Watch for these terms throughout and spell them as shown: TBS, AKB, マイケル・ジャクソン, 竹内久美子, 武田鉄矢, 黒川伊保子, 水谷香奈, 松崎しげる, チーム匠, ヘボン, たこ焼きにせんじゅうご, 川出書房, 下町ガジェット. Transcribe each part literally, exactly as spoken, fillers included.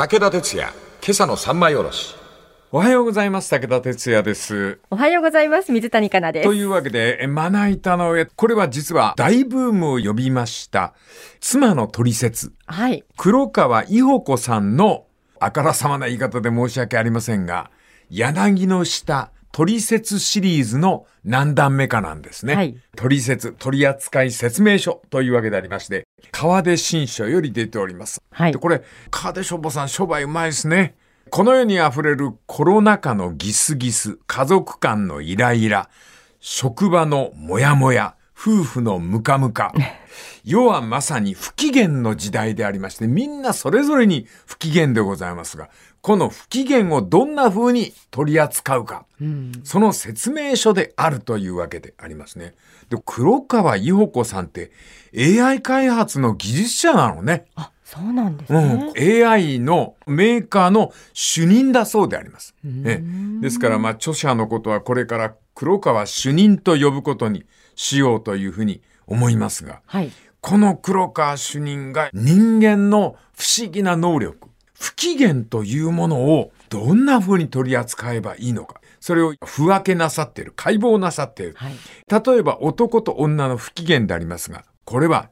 武田鉄矢今朝の三枚おろし。おはようございます、武田鉄矢です。おはようございます、水谷香奈です。というわけで、まな板の上、これは実は大ブームを呼びました妻のトリセツ、はい、黒川伊保子さんの、あからさまな言い方で申し訳ありませんが、柳の下トリセツシリーズの何段目かなんですね、はい、トリセツ取扱説明書というわけでありまして、川出新書より出ております、はい、でこれ川出書房さん、商売うまいですね。この世にあふれるコロナ禍のギスギス、家族間のイライラ、職場のモヤモヤ、夫婦のムカムカ世はまさに不機嫌の時代でありまして、みんなそれぞれに不機嫌でございますが、この不機嫌をどんな風に取り扱うか、うん、その説明書であるというわけでありますね。で、黒川伊保子さんって エーアイ 開発の技術者なのね。あ、そうなんですね、うん、エーアイ のメーカーの主任だそうであります、ね、ですから、まあ、著者のことはこれから黒川主任と呼ぶことにしようというふうに思いますが、はい、この黒川主任が人間の不思議な能力、不機嫌というものをどんなふうに取り扱えばいいのか、それをふ分けなさっている、解剖なさっている、はい、例えば男と女の不機嫌でありますが、これは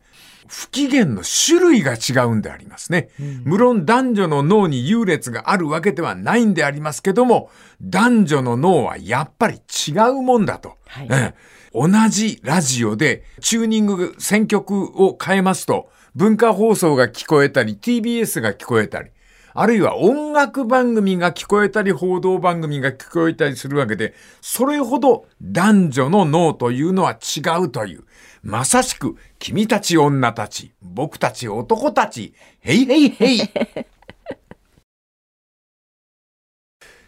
不機嫌の種類が違うんでありますね、うん、無論男女の脳に優劣があるわけではないんでありますけども、男女の脳はやっぱり違うもんだと、はい、うん同じラジオでチューニング選曲を変えますと、文化放送が聞こえたり ティービーエス が聞こえたり、あるいは音楽番組が聞こえたり報道番組が聞こえたりするわけで、それほど男女の脳というのは違うという、まさしく君たち女たち僕たち男たちヘイヘイヘイ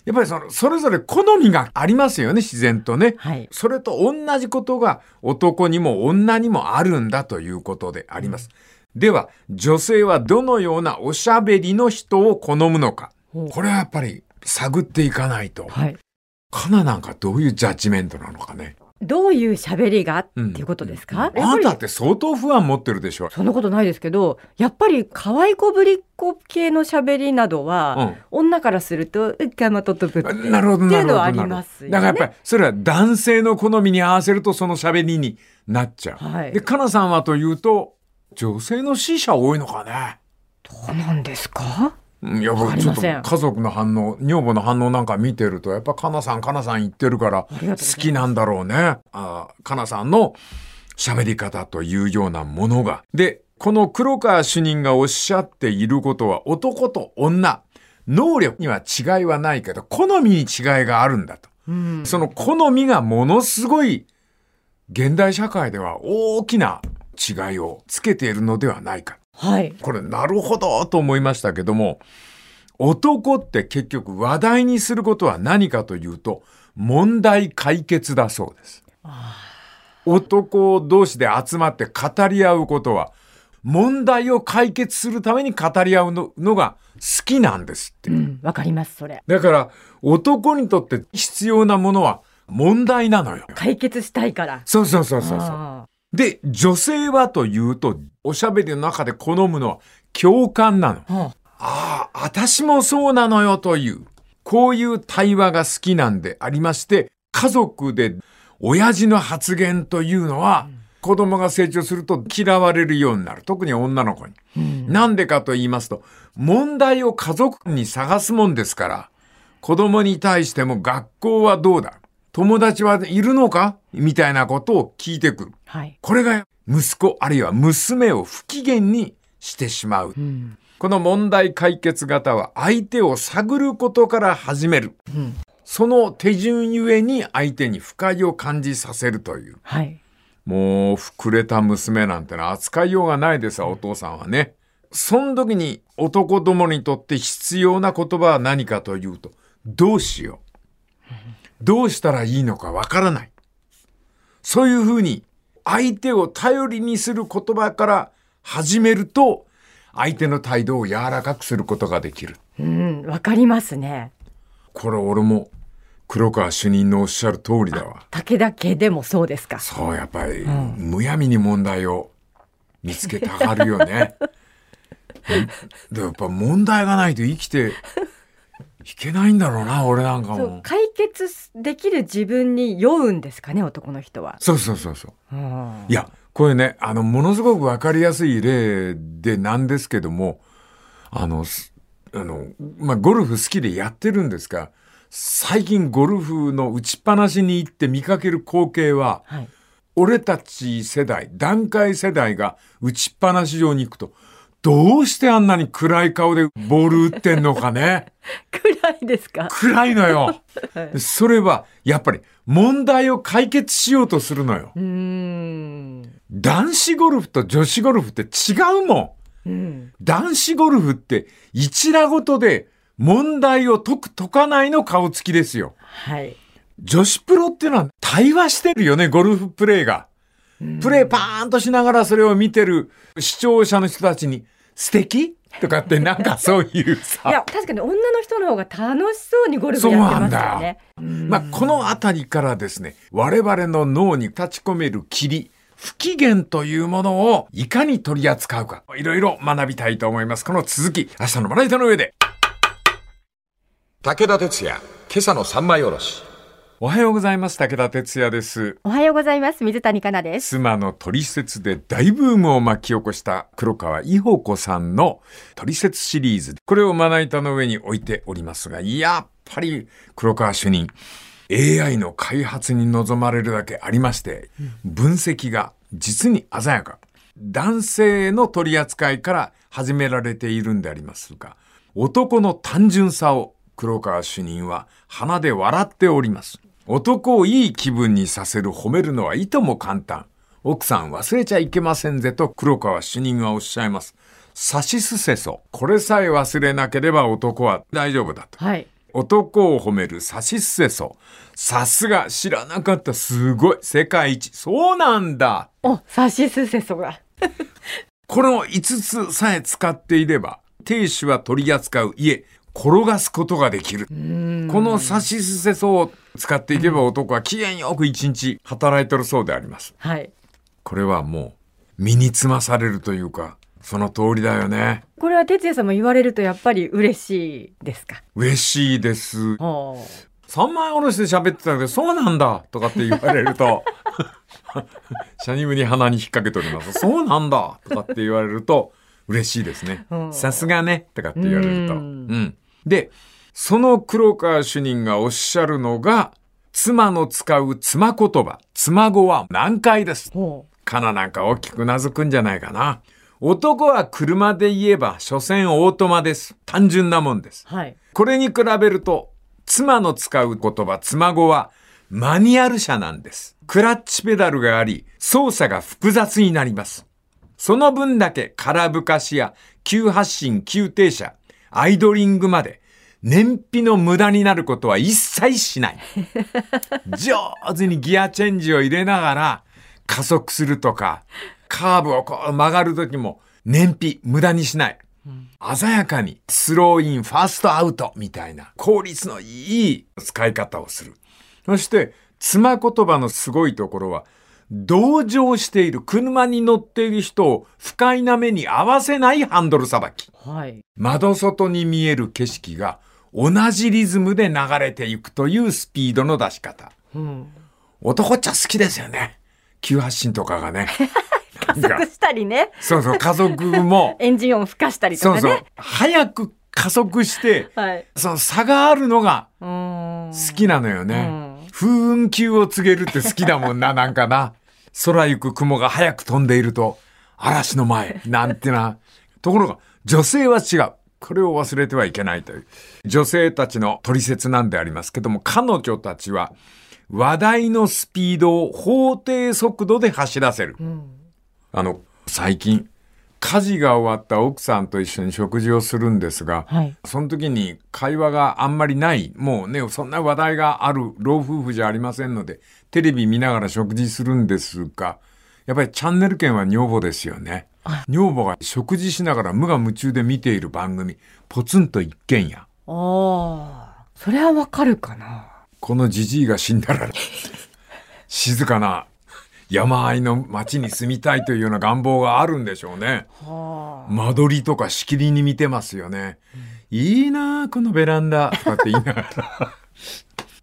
やっぱりそのそれぞれ好みがありますよね、自然とね、はい、それと同じことが男にも女にもあるんだということであります、うん、では女性はどのようなおしゃべりの人を好むのか、これはやっぱり探っていかないと、はい、カナなんかどういうジャッジメントなのかね、どういう喋りがっていうことですか、うん、あんたって相当不安持ってるでしょ。そんなことないですけど、やっぱり可愛い子ぶりっ子系の喋りなどは、うん、女からするとうっかまとっとぶっていうのはありますよね。だからやっぱりそれは男性の好みに合わせるとその喋りになっちゃう、はい、で、かなさんはというと女性の支持者多いのかね。どうなんですか。いや、僕ちょっと家族の反応、女房の反応なんか見てると、やっぱかなさんかなさん言ってるから好きなんだろうね。ああ、かなさんの喋り方というようなものが。で、この黒川主任がおっしゃっていることは、男と女、能力には違いはないけど、好みに違いがあるんだと。うん、その好みがものすごい、現代社会では大きな違いをつけているのではないか。はい、これなるほどと思いましたけども、男って結局話題にすることは何かというと問題解決だそうです。あ、男同士で集まって語り合うことは問題を解決するために語り合う の, のが好きなんですって。うん、わかります、それ。だから男にとって必要なものは問題なのよ。解決したいから。そうそうそうそうそう。で、女性はというと、おしゃべりの中で好むのは共感なの。うん、ああ、私もそうなのよという、こういう対話が好きなんでありまして、家族で親父の発言というのは、うん、子供が成長すると嫌われるようになる。特に女の子に。うん、なんでかと言いますと、問題を家族に探すもんですから、子供に対しても学校はどうだ？友達はいるのか？みたいなことを聞いてくる、はい、これが息子あるいは娘を不機嫌にしてしまう、うん、この問題解決型は相手を探ることから始める、うん、その手順ゆえに相手に不快を感じさせるという、はい、もう膨れた娘なんてのは扱いようがないですわ、うん、お父さんはね。その時に男どもにとって必要な言葉は何かというと、どうしよう、うん、どうしたらいいのかわからない。そういうふうに相手を頼りにする言葉から始めると、相手の態度を柔らかくすることができる。うん、わかりますね。これ俺も黒川主任のおっしゃる通りだわ。武田家でもそうですか。そう、やっぱり、うん、むやみに問題を見つけたがるよねでやっぱ問題がないと生きていけないんだろうな俺なんかも。そう解決できる自分に酔うんですかね男の人は。そうそうそうそう。いやこれねあのものすごく分かりやすい例でなんですけどもあのあの、まあ、ゴルフ好きでやってるんですが最近ゴルフの打ちっぱなしに行って見かける光景は、はい、俺たち世代団塊世代が打ちっぱなし場に行くとどうしてあんなに暗い顔でボール打ってんのかね。暗いですか。暗いのよ、はい、それはやっぱり問題を解決しようとするのよ。うーん男子ゴルフと女子ゴルフって違うもん、うん、男子ゴルフって一打ごとで問題を解く解かないの顔つきですよ、はい、女子プロっていうのは対話してるよねゴルフプレーがプレーパーンとしながらそれを見てる視聴者の人たちに素敵とかってなんかそういうさいや確かに女の人の方が楽しそうにゴルフやってますよね。そうなんだ。うん、まあ、このあたりからですね我々の脳に立ち込める霧不機嫌というものをいかに取り扱うかいろいろ学びたいと思います。この続き明日のまな板の上で。武田鉄矢今朝の三枚おろし。おはようございます。武田鉄矢です。おはようございます。水谷香奈です。妻のトリセツで大ブームを巻き起こした黒川伊保子さんのトリセツシリーズ。これをまな板の上に置いておりますが、やっぱり黒川主任、エーアイ の開発に望まれるだけありまして、分析が実に鮮やか。男性の取り扱いから始められているんでありますが、男の単純さを黒川主任は鼻で笑っております。男をいい気分にさせる褒めるのはいとも簡単。奥さん忘れちゃいけませんぜと黒川主任はおっしゃいます。さしすせそ。これさえ忘れなければ男は大丈夫だと。はい、男を褒めるさしすせそ。さすが知らなかった。すごい。世界一。そうなんだ。お、さしすせそが。このいつつさえ使っていれば、亭主は取り扱う家。転がすことができる。このさしすせそを使っていけば男は機嫌よく一日働いてるそうであります、はい、これはもう身につまされるというかその通りだよね。これは哲也さんも言われるとやっぱり嬉しいですか。嬉しいです。三枚おろしで喋ってたけどそうなんだとかって言われるとシャニムに鼻に引っ掛けております。そうなんだとかって言われると嬉しいですね。さすがねとかって言われるとうん、うんで、その黒川主任がおっしゃるのが、妻の使う妻言葉、妻語は難解です。かななんか大きく頷くんじゃないかな。男は車で言えば、所詮オートマです。単純なもんです。はい、これに比べると、妻の使う言葉、妻語はマニュアル車なんです。クラッチペダルがあり、操作が複雑になります。その分だけ空ぶかしや急発進、急停車、アイドリングまで燃費の無駄になることは一切しない。上手にギアチェンジを入れながら加速するとかカーブをこう曲がるときも燃費無駄にしない、うん、鮮やかにスローインファーストアウトみたいな効率のいい使い方をする。そして妻言葉のすごいところは同乗している車に乗っている人を不快な目に合わせないハンドルさばき、はい、窓外に見える景色が同じリズムで流れていくというスピードの出し方、うん、男っちゃ好きですよね急発進とかがね加速したりねそうそう加速もエンジン音吹かしたりとかねそうそう早く加速して、はい、その差があるのが好きなのよね、うん風雲急を告げるって好きだもんななんかな空行く雲が早く飛んでいると嵐の前なんてなところが女性は違う。これを忘れてはいけないという女性たちの取説なんでありますけども彼女たちは話題のスピードを法定速度で走らせる、うん、あの最近家事が終わった奥さんと一緒に食事をするんですが、はい、その時に会話があんまりない、もうね、そんな話題がある老夫婦じゃありませんので、テレビ見ながら食事するんですが、やっぱりチャンネル権は女房ですよね。女房が食事しながら無我夢中で見ている番組、ポツンと一軒家。ああ、それはわかるかな。このジジイが死んだら、静かな山あいの町に住みたいというような願望があるんでしょうね。間取りとかしきりに見てますよね、うん、いいなこのベランダとかって言いながら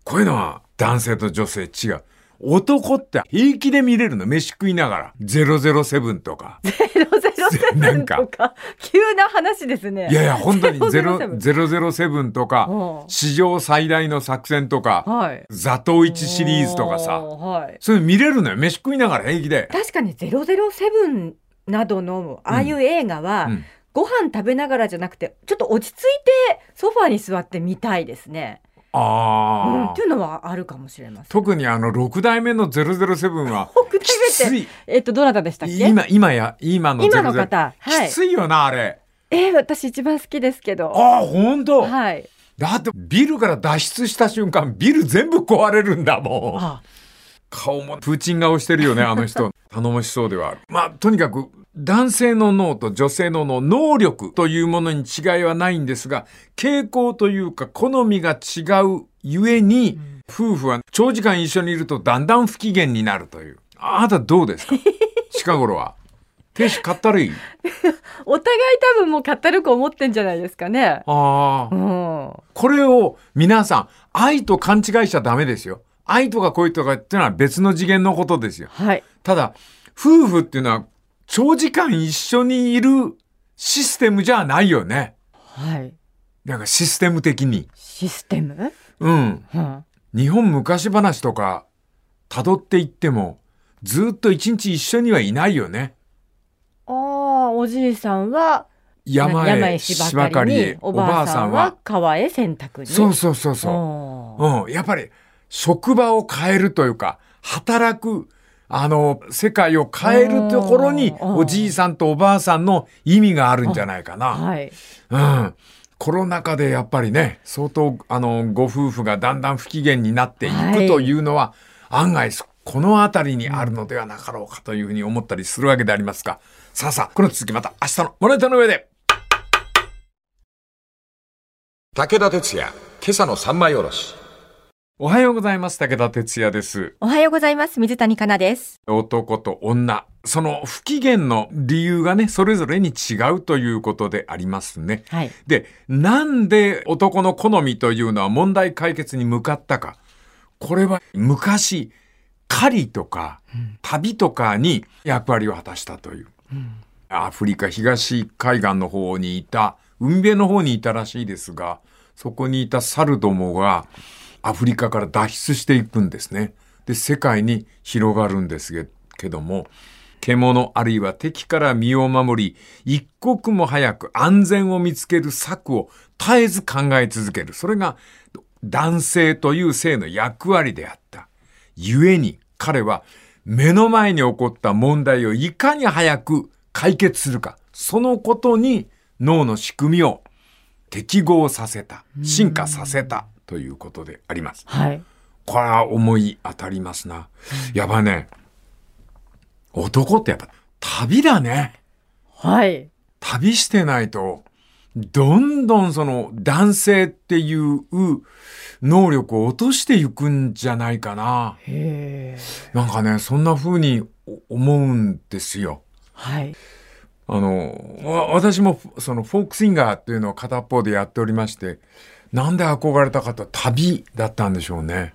こういうのは男性と女性違う。男って平気で見れるの、飯食いながらゼロゼロセブンとかゼロゼロセブンとか急な話ですね。いやいや本当にゼロゼロセブンとか史上最大の作戦とか、はい、ザトウイチシリーズとかさ、はい、それ見れるのよ、飯食いながら平気で。確かにゼロゼロセブンなどのああいう映画は、うんうん、ご飯食べながらじゃなくてちょっと落ち着いてソファに座って見たいですね。あうん、っていうのはあるかもしれません。特にあのろくだいめのゼロゼロセブンはきつい。えっとどなたでしたっけ？今今や今のゼロゼロセブン今の方、はい、きついよなあれ。えー、私一番好きですけど。ああ本当。はい。だってビルから脱出した瞬間ビル全部壊れるんだもん。ああ顔もプーチン顔してるよねあの人。頼もしそうではある。まあとにかく男性の脳と女性の脳、能力というものに違いはないんですが、傾向というか好みが違うゆえに、うん、夫婦は長時間一緒にいるとだんだん不機嫌になるという。あなたどうですか近頃は亭主かったるいお互い多分もうかったるく思ってんじゃないですかね。あ、うん、これを皆さん愛と勘違いしちゃダメですよ。愛とか恋とかっていうのは別の次元のことですよ、はい、ただ夫婦っていうのは長時間一緒にいるシステムじゃないよね。はい。なんかシステム的に。システム？うん。うん、日本昔話とか辿っていってもずっと一日一緒にはいないよね。ああ、おじいさんは山へ芝刈りに、おばあさんは川へ洗濯に。そうそうそうそう。うん。やっぱり職場を変えるというか働く。あの世界を変えるところにおじいさんとおばあさんの意味があるんじゃないかな、はい、うん。コロナ禍でやっぱりね相当あのご夫婦がだんだん不機嫌になっていくというのは、はい、案外この辺りにあるのではなかろうかというふうに思ったりするわけでありますが、さあさあこの続きまた明日のモネタの上で。武田鉄矢今朝の三枚おろし。おはようございます。武田哲也です。おはようございます。水谷香奈です。男と女、その不機嫌の理由がねそれぞれに違うということでありますね、はい、でなんで男の好みというのは問題解決に向かったか、これは昔狩りとか、うん、旅とかに役割を果たしたという、うん、アフリカ東海岸の方にいた、海辺の方にいたらしいですが、そこにいた猿どもがアフリカから脱出していくんですね。で、世界に広がるんですけども、獣あるいは敵から身を守り、一刻も早く安全を見つける策を絶えず考え続ける。それが男性という性の役割であった。故に彼は目の前に起こった問題をいかに早く解決するか、そのことに脳の仕組みを適合させた、進化させた。ということであります、はい、これは思い当たりますな、うん、やばね、男ってやっぱ旅だね、はい、旅してないとどんどんその男性っていう能力を落としていくんじゃないかな。へー、なんかねそんな風に思うんですよ、はい。あの私もそのフォークシンガーっていうのを片方でやっておりまして、なんで憧れたかと、旅だったんでしょうね。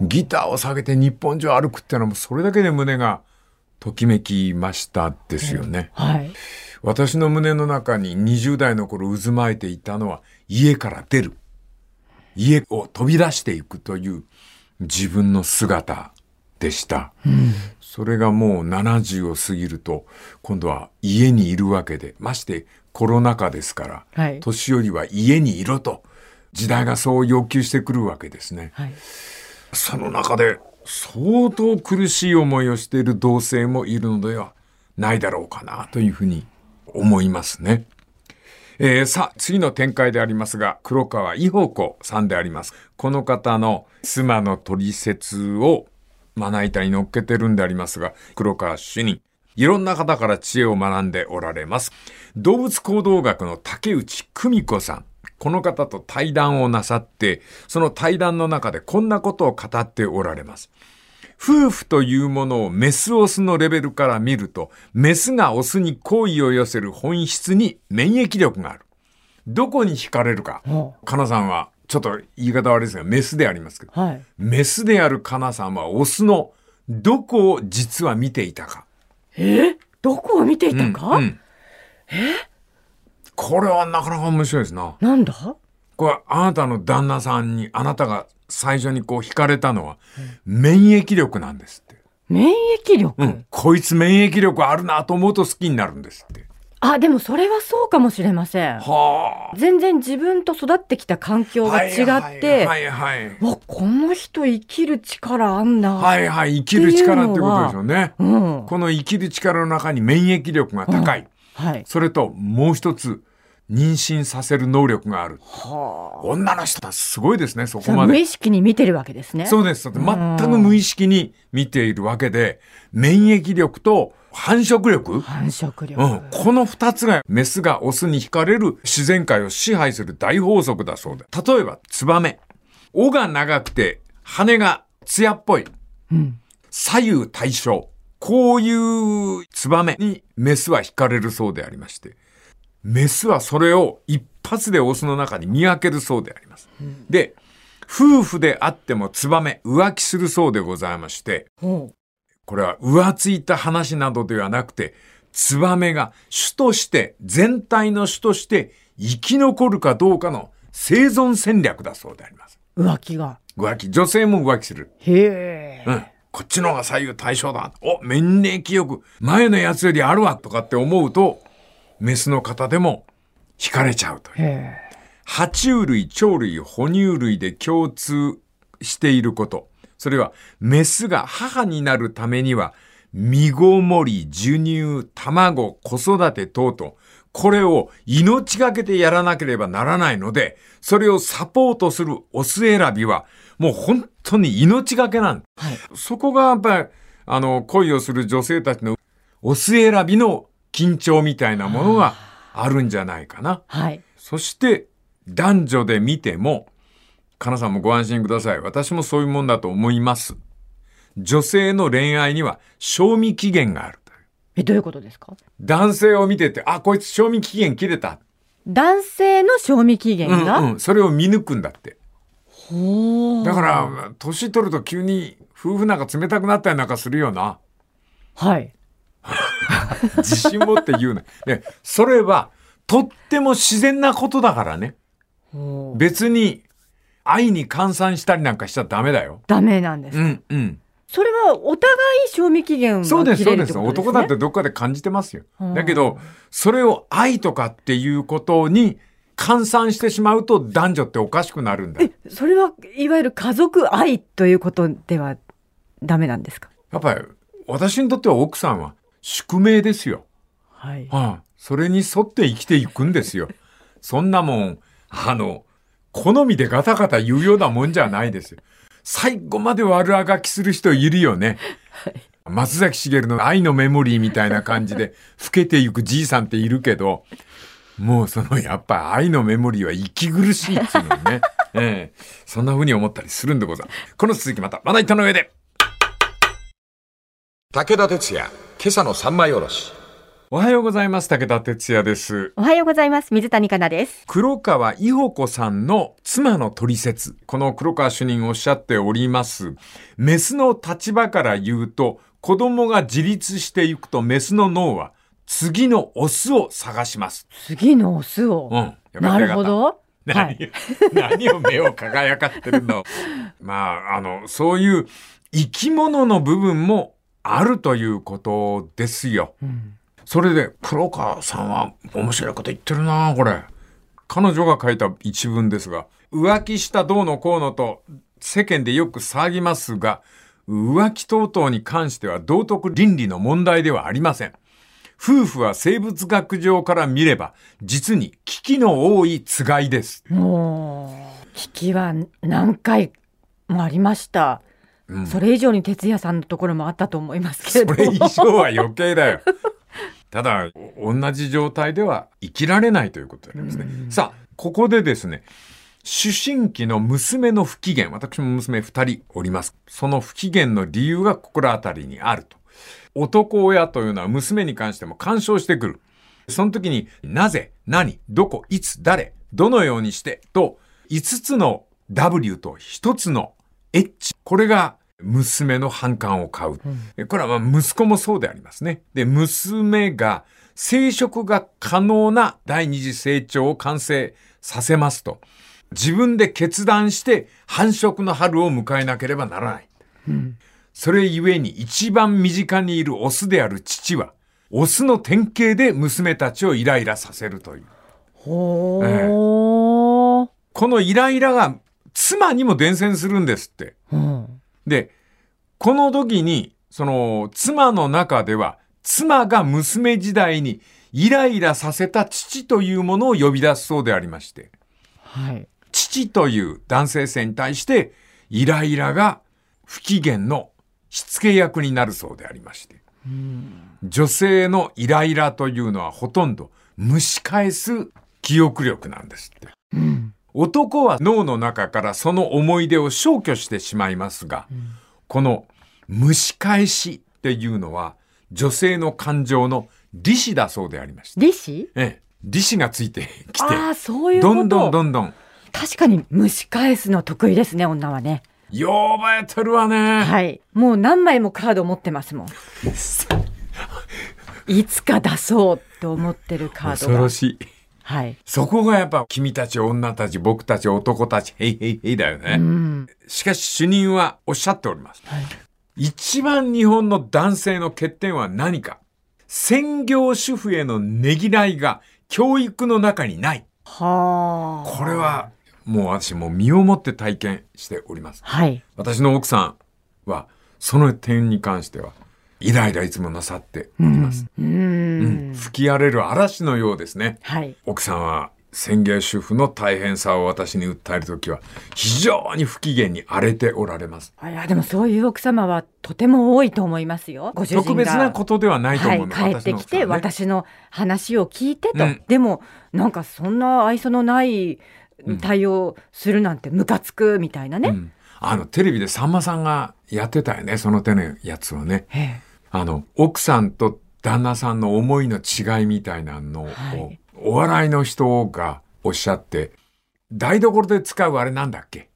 ギターを下げて日本中歩くっていうのもそれだけで胸がときめきましたですよね、はい、私の胸の中ににじゅう代の頃渦巻いていたのは家から出る、家を飛び出していくという自分の姿でした、うん、それがもうななじゅうを過ぎると今度は家にいるわけで、ましてコロナ禍ですから、はい、年寄りは家にいろと時代がそう要求してくるわけですね、はい、その中で相当苦しい思いをしている同性もいるのではないだろうかなというふうに思いますね、えー、さあ次の展開でありますが、黒川伊保子さんであります。この方の妻の取説をまな板に乗っけてるんでありますが、黒川主任いろんな方から知恵を学んでおられます。動物行動学の竹内久美子さん、この方と対談をなさって、その対談の中でこんなことを語っておられます。夫婦というものをメスオスのレベルから見ると、メスがオスに好意を寄せる本質に免疫力がある。どこに惹かれるか、カナさんはちょっと言い方悪いですがメスでありますけど、はい、メスであるカナさんはオスのどこを実は見ていたか。え、どこを見ていたか、うんうん、え、これはなかなか面白いですな。なんだこれ。あなたの旦那さんにあなたが最初にこう惹かれたのは免疫力なんですって。免疫力、うん、こいつ免疫力あるなと思うと好きになるんですって。あ、でもそれはそうかもしれません。はあ、全然自分と育ってきた環境が違って、はいはいはいはい、わ、この人生きる力あんな。はいはい、生きる力ってことでしょうね。うん、この生きる力の中に免疫力が高い。うん、はい、それともう一つ、妊娠させる能力がある。はあ、女の人はすごいですね、そこまで。無意識に見てるわけですね。そうです。全く無意識に見ているわけで、免疫力と繁殖力、繁殖力、うん、この二つがメスがオスに惹かれる自然界を支配する大法則だそうで。例えばツバメ、尾が長くて羽が艶っぽい、うん、左右対称、こういうツバメにメスは惹かれるそうでありまして、メスはそれを一発でオスの中に見分けるそうであります。うん、で、夫婦であってもツバメ浮気するそうでございまして、うん、これは浮ついた話などではなくて、ツバメが種として、全体の種として生き残るかどうかの生存戦略だそうであります。浮気が。浮気。女性も浮気する。へえ。うん。こっちの方が左右対称だ。お、免疫よく前のやつよりあるわとかって思うと、メスの方でも惹かれちゃうという。爬虫類、鳥類、哺乳類で共通していること。それはメスが母になるためには、身ごもり、授乳、卵、子育て等々、これを命がけでやらなければならないので、それをサポートするオス選びは、もう本当に命がけなんだ。はい、そこがやっぱり、あの、恋をする女性たちのオス選びの緊張みたいなものがあるんじゃないかな。はい。そして男女で見ても、かなさんもご安心ください。私もそういうもんだと思います。女性の恋愛には賞味期限があるという。え、どういうことですか？男性を見てて、あ、こいつ賞味期限切れた。男性の賞味期限が？うんうん。それを見抜くんだって。ほー。だから年取ると急に夫婦なんか冷たくなったりなんかするよな。はい。自信持って言うな。で、それはとっても自然なことだからね。別に愛に換算したりなんかしちゃダメだよ。ダメなんです。うんうん。それはお互い賞味期限が切れるってことですね。そうですそうです。男だってどっかで感じてますよ。だけどそれを愛とかっていうことに換算してしまうと男女っておかしくなるんだ。え、それはいわゆる家族愛ということではダメなんですか？やっぱり私にとっては奥さんは宿命ですよ。はい、はあ。それに沿って生きていくんですよ。そんなもん、あの、好みでガタガタ言うようなもんじゃないですよ。最後まで悪あがきする人いるよね。はい、松崎しげるの愛のメモリーみたいな感じで、老けていくじいさんっているけど、もうその、やっぱ愛のメモリーは息苦しいっていうのね。ええ。そんな風に思ったりするんでございます。この続きまた、まな板の上で。武田鉄矢、今朝の三枚おろし。おはようございます。武田鉄矢です。おはようございます。水谷香奈です。黒川伊保子さんの妻の取説。この黒川主任おっしゃっております。メスの立場から言うと、子供が自立していくとメスの脳は次のオスを探します。次のオスを。うん。なるほど。何、はい、何を目を輝かってるの。まあ、あの、そういう生き物の部分もあるということですよ、うん、それで黒川さんは面白いこと言ってるな。これ彼女が書いた一文ですが、浮気したどうのこうのと世間でよく騒ぎますが、浮気等々に関しては道徳倫理の問題ではありません。夫婦は生物学上から見れば実に危機の多いつがいです。もう危機は何回もありました。うん、それ以上に哲也さんのところもあったと思いますけれども、それ以上は余計だよ。ただ同じ状態では生きられないということになりますね。さあここでですね、主審期の娘の不機嫌、私も娘ふたりおります。その不機嫌の理由が心当たりにあると。男親というのは娘に関しても干渉してくる。その時になぜ、何、どこ、いつ、誰、どのようにしてといつつの ダブリュー とひとつの エイチ、 これが娘の反感を買う、うん、これはまあ息子もそうでありますね。で、娘が生殖が可能な第二次成長を完成させますと自分で決断して繁殖の春を迎えなければならない、うん、それゆえに一番身近にいるオスである父はオスの典型で娘たちをイライラさせるというほー、ええ、このイライラが妻にも伝染するんですって、うん、でこの時にその妻の中では妻が娘時代にイライラさせた父というものを呼び出すそうでありまして、はい、父という男性性に対してイライラが不機嫌のしつけ役になるそうでありまして、うん、女性のイライラというのはほとんど蒸し返す記憶力なんですって、うん、男は脳の中からその思い出を消去してしまいますが、うん、この蒸し返しっていうのは女性の感情の利子だそうでありました。利子？ええ、利子がついてきて、あ、そういうこと。どんどんどんどん。確かに蒸し返すの得意ですね、女はね。ようばえてるわね。はい。もう何枚もカード持ってますもん。いつか出そうと思ってるカードが。恐ろしい。はい。そこがやっぱ君たち女たち僕たち男たちヘイヘイヘイだよね。うん。しかし主任はおっしゃっております。はい。一番日本の男性の欠点は何か、専業主婦へのねぎらいが教育の中にない。はあ。これはもう私も身をもって体験しております。はい。私の奥さんはその点に関してはイライラいつもなさっております。うん。うん、吹き荒れる嵐のようですね。はい。奥さんは専業主婦の大変さを私に訴えるときは非常に不機嫌に荒れておられます。いやでもそういう奥様はとても多いと思いますよ。ご主人が特別なことではないと思うの、はい、帰ってきて私の話を聞いてと、うん、でもなんかそんな愛想のない対応するなんてムカつくみたいなね、うん、あのテレビでさんまさんがやってたよね、その手のやつをね。あの奥さんと旦那さんの思いの違いみたいなのを、はい、お笑いの人がおっしゃって、台所で使うあれなんだっけ、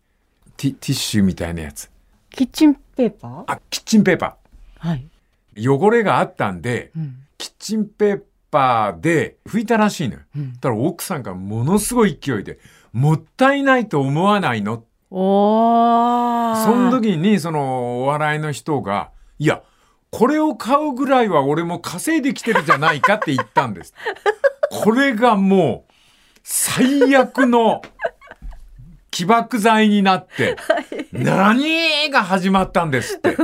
ティ、ティッシュみたいなやつ、キッチンペーパー、あ、キッチンペーパー、はい、汚れがあったんで、うん、キッチンペーパーで拭いたらしいのよ、うん、だから奥さんがものすごい勢いでもったいないと思わないの、おー、その時にそのお笑いの人が、いやこれを買うぐらいは俺も稼いできてるじゃないかって言ったんですこれがもう最悪の起爆剤になって何が始まったんですって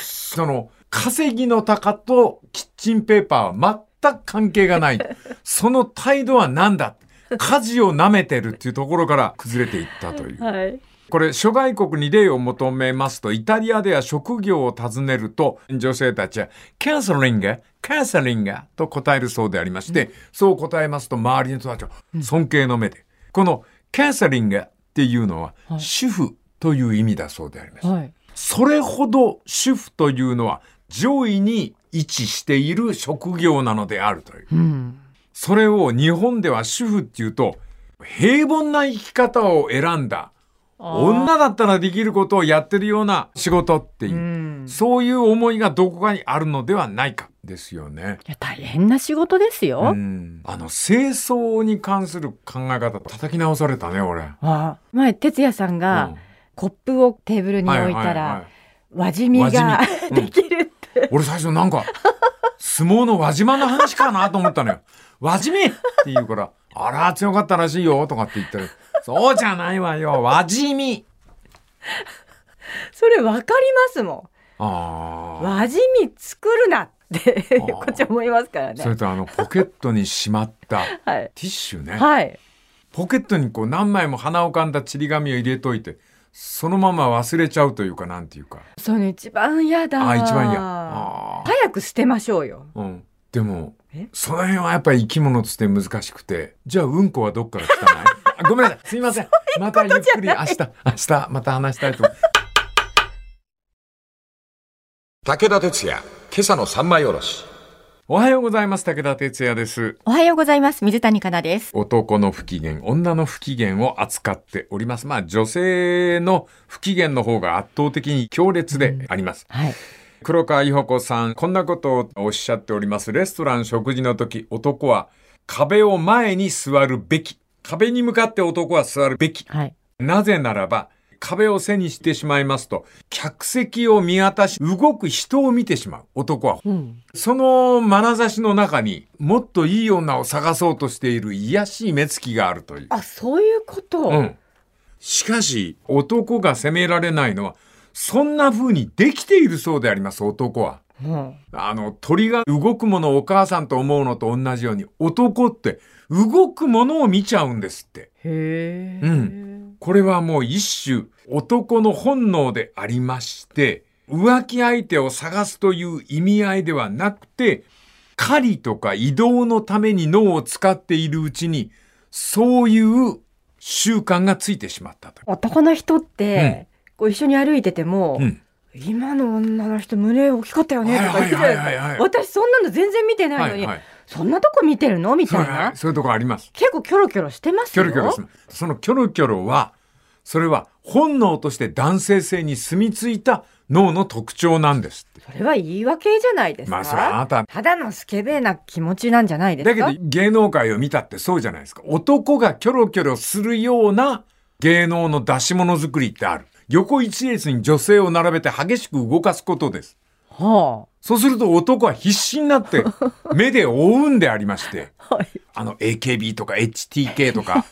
その稼ぎの鷹とキッチンペーパーは全く関係がない、その態度は何だ、家事を舐めてるっていうところから崩れていったという、はい。これ諸外国に例を求めますと、イタリアでは職業を尋ねると女性たちはキャンセリング、キャンセリングと答えるそうでありまして、うん、そう答えますと周りの人たちは尊敬の目で、うん、このキャンセリングっていうのは主婦という意味だそうであります、はい、それほど主婦というのは上位に位置している職業なのであるという、うん、それを日本では主婦っていうと平凡な生き方を選んだ女だったらできることをやってるような仕事っていう、うん、そういう思いがどこかにあるのではないかですよね。いや大変な仕事ですよ、うん、あの清掃に関する考え方叩き直されたね俺。あ、前哲也さんが、うん、コップをテーブルに置いたら、はいはいはい、輪染みができるって、うん、俺最初なんか相撲の輪島の話かなと思ったのよ輪染みって言うからあら強かったらしいよとかって言ったらそうじゃないわよ、輪染みそれ分かりますもん。あ、輪染み作るなってこっちは思いますからね。それとあのポケットにしまった、はい、ティッシュね、はい、ポケットにこう何枚も鼻をかんだちり紙を入れといてそのまま忘れちゃうというかなんていうか、その一番嫌だ。あ、一番嫌。あ、早く捨てましょうよ、うん、でもその辺はやっぱり生き物として難しくて、じゃあうんこはどっから来たないごめんなさい、すいません、またゆっくり明日明日また話したいと思います。武田哲也、今朝の三枚おろし。おはようございます。武田哲也です。おはようございます。水谷香奈です。男の不機嫌、女の不機嫌を扱っております。まあ女性の不機嫌の方が圧倒的に強烈であります。うん、はい。黒川伊保子さん、こんなことをおっしゃっております。レストラン食事の時、男は壁を前に座るべき。壁に向かって男は座るべき。はい。なぜならば、壁を背にしてしまいますと客席を見渡し動く人を見てしまう男は、うん、その眼差しの中にもっといい女を探そうとしている卑しい目つきがあるという。あ、そういうこと、うん、しかし男が責められないのはそんな風にできているそうであります。男は、うん、あの鳥が動くものをお母さんと思うのと同じように男って動くものを見ちゃうんですって。へー、うん、これはもう一種男の本能でありまして、浮気相手を探すという意味合いではなくて、狩りとか移動のために脳を使っているうちにそういう習慣がついてしまったと。男の人って、うん、こう一緒に歩いてても、うん、今の女の人胸大きかったよねとか言ってる。私そんなの全然見てないのに、はいはい、そんなとこ見てるのみたいな、はいはい、そういうとこあります。結構キョロキョロしてますよ。キョロキョロする。そのキョロキョロは、それは本能として男性性に住み着いた脳の特徴なんですって。それは言い訳じゃないですか。まあ、それはあなたただのスケベな気持ちなんじゃないですか。だけど芸能界を見たってそうじゃないですか。男がキョロキョロするような芸能の出し物作りってある。横一列に女性を並べて激しく動かすことです。はあ、そうすると男は必死になって目で追うんでありまして、はい、あの エーケービー とか エイチティーケー とか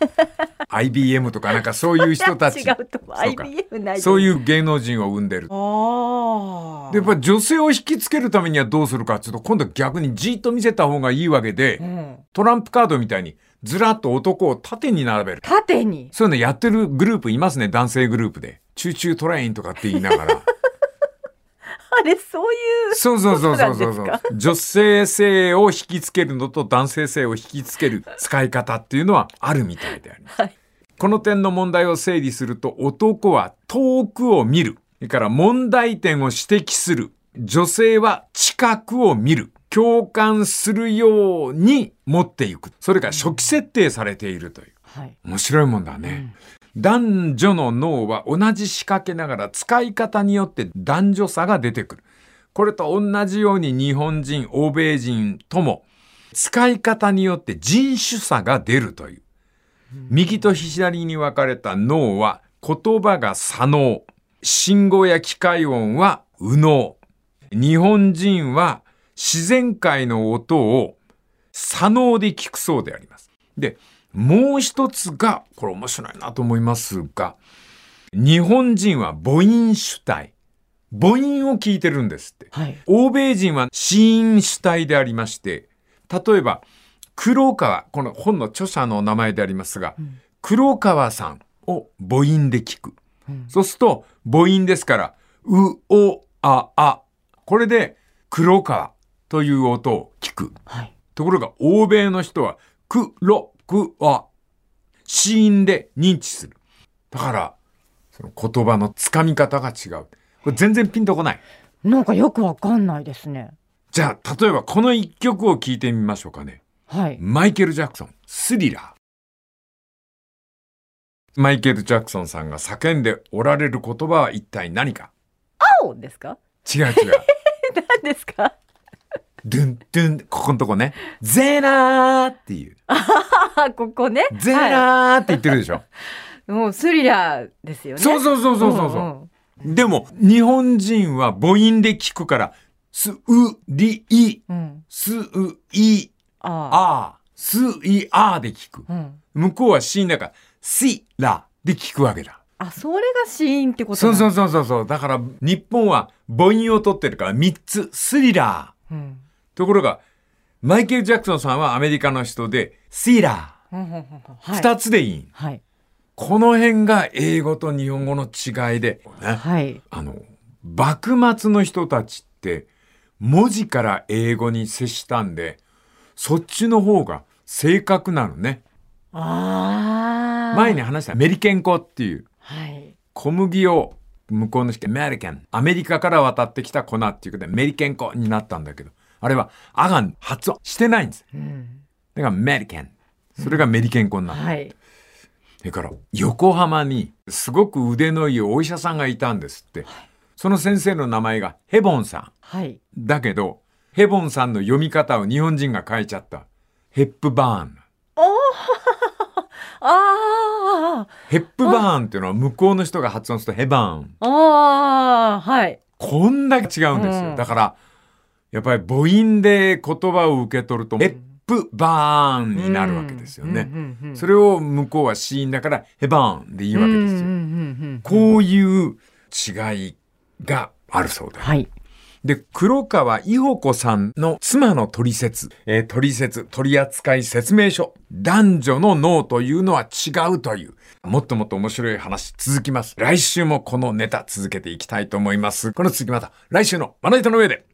アイビーエム とかなんかそういう人たち違うとも アイビーエム ない。そういう芸能人を生んでる。あでやっぱ女性を引きつけるためにはどうするかっていうと、今度逆にじーっと見せた方がいいわけで、うん、トランプカードみたいにずらっと男を縦に並べる。縦にそういうのやってるグループいますね。男性グループでチューチュートレインとかって言いながらあれそういうそうそうそうそうそうそう女性性を引きつけるのと男性性を引きつける使い方っていうのはあるみたいであります、はい、この点の問題を整理すると、男は遠くを見る、それから問題点を指摘する、女性は近くを見る、共感するように持っていく、それから初期設定されているという、はい、面白いもんだね、うん。男女の脳は同じ仕掛けながら使い方によって男女差が出てくる。これと同じように日本人、欧米人とも使い方によって人種差が出るという。右と左に分かれた脳は言葉が左脳、信号や機械音は右脳。日本人は自然界の音を左脳で聞くそうであります。で、もう一つがこれ面白いなと思いますが、日本人は母音主体、母音を聞いてるんですって、はい、欧米人は子音主体でありまして、例えば黒川、この本の著者の名前でありますが、うん、黒川さんを母音で聞く、うん、そうすると母音ですからうおああ、これで黒川という音を聞く、はい、ところが欧米の人はくろくは子音で認知する。だからその言葉のつかみ方が違う。これ全然ピンとこない。なんかよくわかんないですね。じゃあ例えばこの一曲を聞いてみましょうかね、はい、マイケル・ジャクソン、スリラー。マイケル・ジャクソンさんが叫んでおられる言葉は一体何か。青ですか。違う違う何ですか。ドゥンドゥン、ここのとこね、ゼラーっていうここね、ゼラーって言ってるでしょ、はい、もうスリラーですよね。そうそうそうそうそうそう、うんうん、でも日本人は母音で聞くから、すうりい、うん、すういあー、すいあーで聞く、うん、向こうは子音だからシラーで聞くわけだ。あ、それが子音ってこと。そうそうそうそうそう。だから日本は母音を取ってるからみっつスリラー、うん、ところがマイケル・ジャクソンさんはアメリカの人でシーラーふたつでいい、はいはい、この辺が英語と日本語の違いで、ね、はい、あの幕末の人たちって文字から英語に接したんで、そっちの方が正確なのね。あ、前に話したアメリケン粉っていう、はい、小麦を向こうの人アメリカン、アメリカから渡ってきた粉っていうことでアメリケン粉になったんだけど、あれはアが発音してないんです、うん、だからアメリケン、それがアメリケン粉になった、うん、はい。だから横浜にすごく腕のいいお医者さんがいたんですって、はい、その先生の名前がヘボンさん、はい、だけどヘボンさんの読み方を日本人が変えちゃった。ヘップバーン。おーあー、ヘップバーンっていうのは向こうの人が発音するとヘバーン。あー、はい、こんだけ違うんですよ、うん、だからやっぱり母音で言葉を受け取るとヘップバーンになるわけですよね、うんうんうん、それを向こうは子音だからヘバーンで言うわけですよ、うんうんうんうん、こういう違いがあるそうだ、はい。で、黒川伊保子さんの妻の取説、えー、取説、取扱説明書、男女の脳というのは違うという、もっともっと面白い話続きます。来週もこのネタ続けていきたいと思います。この続きまた来週のまな板の上で。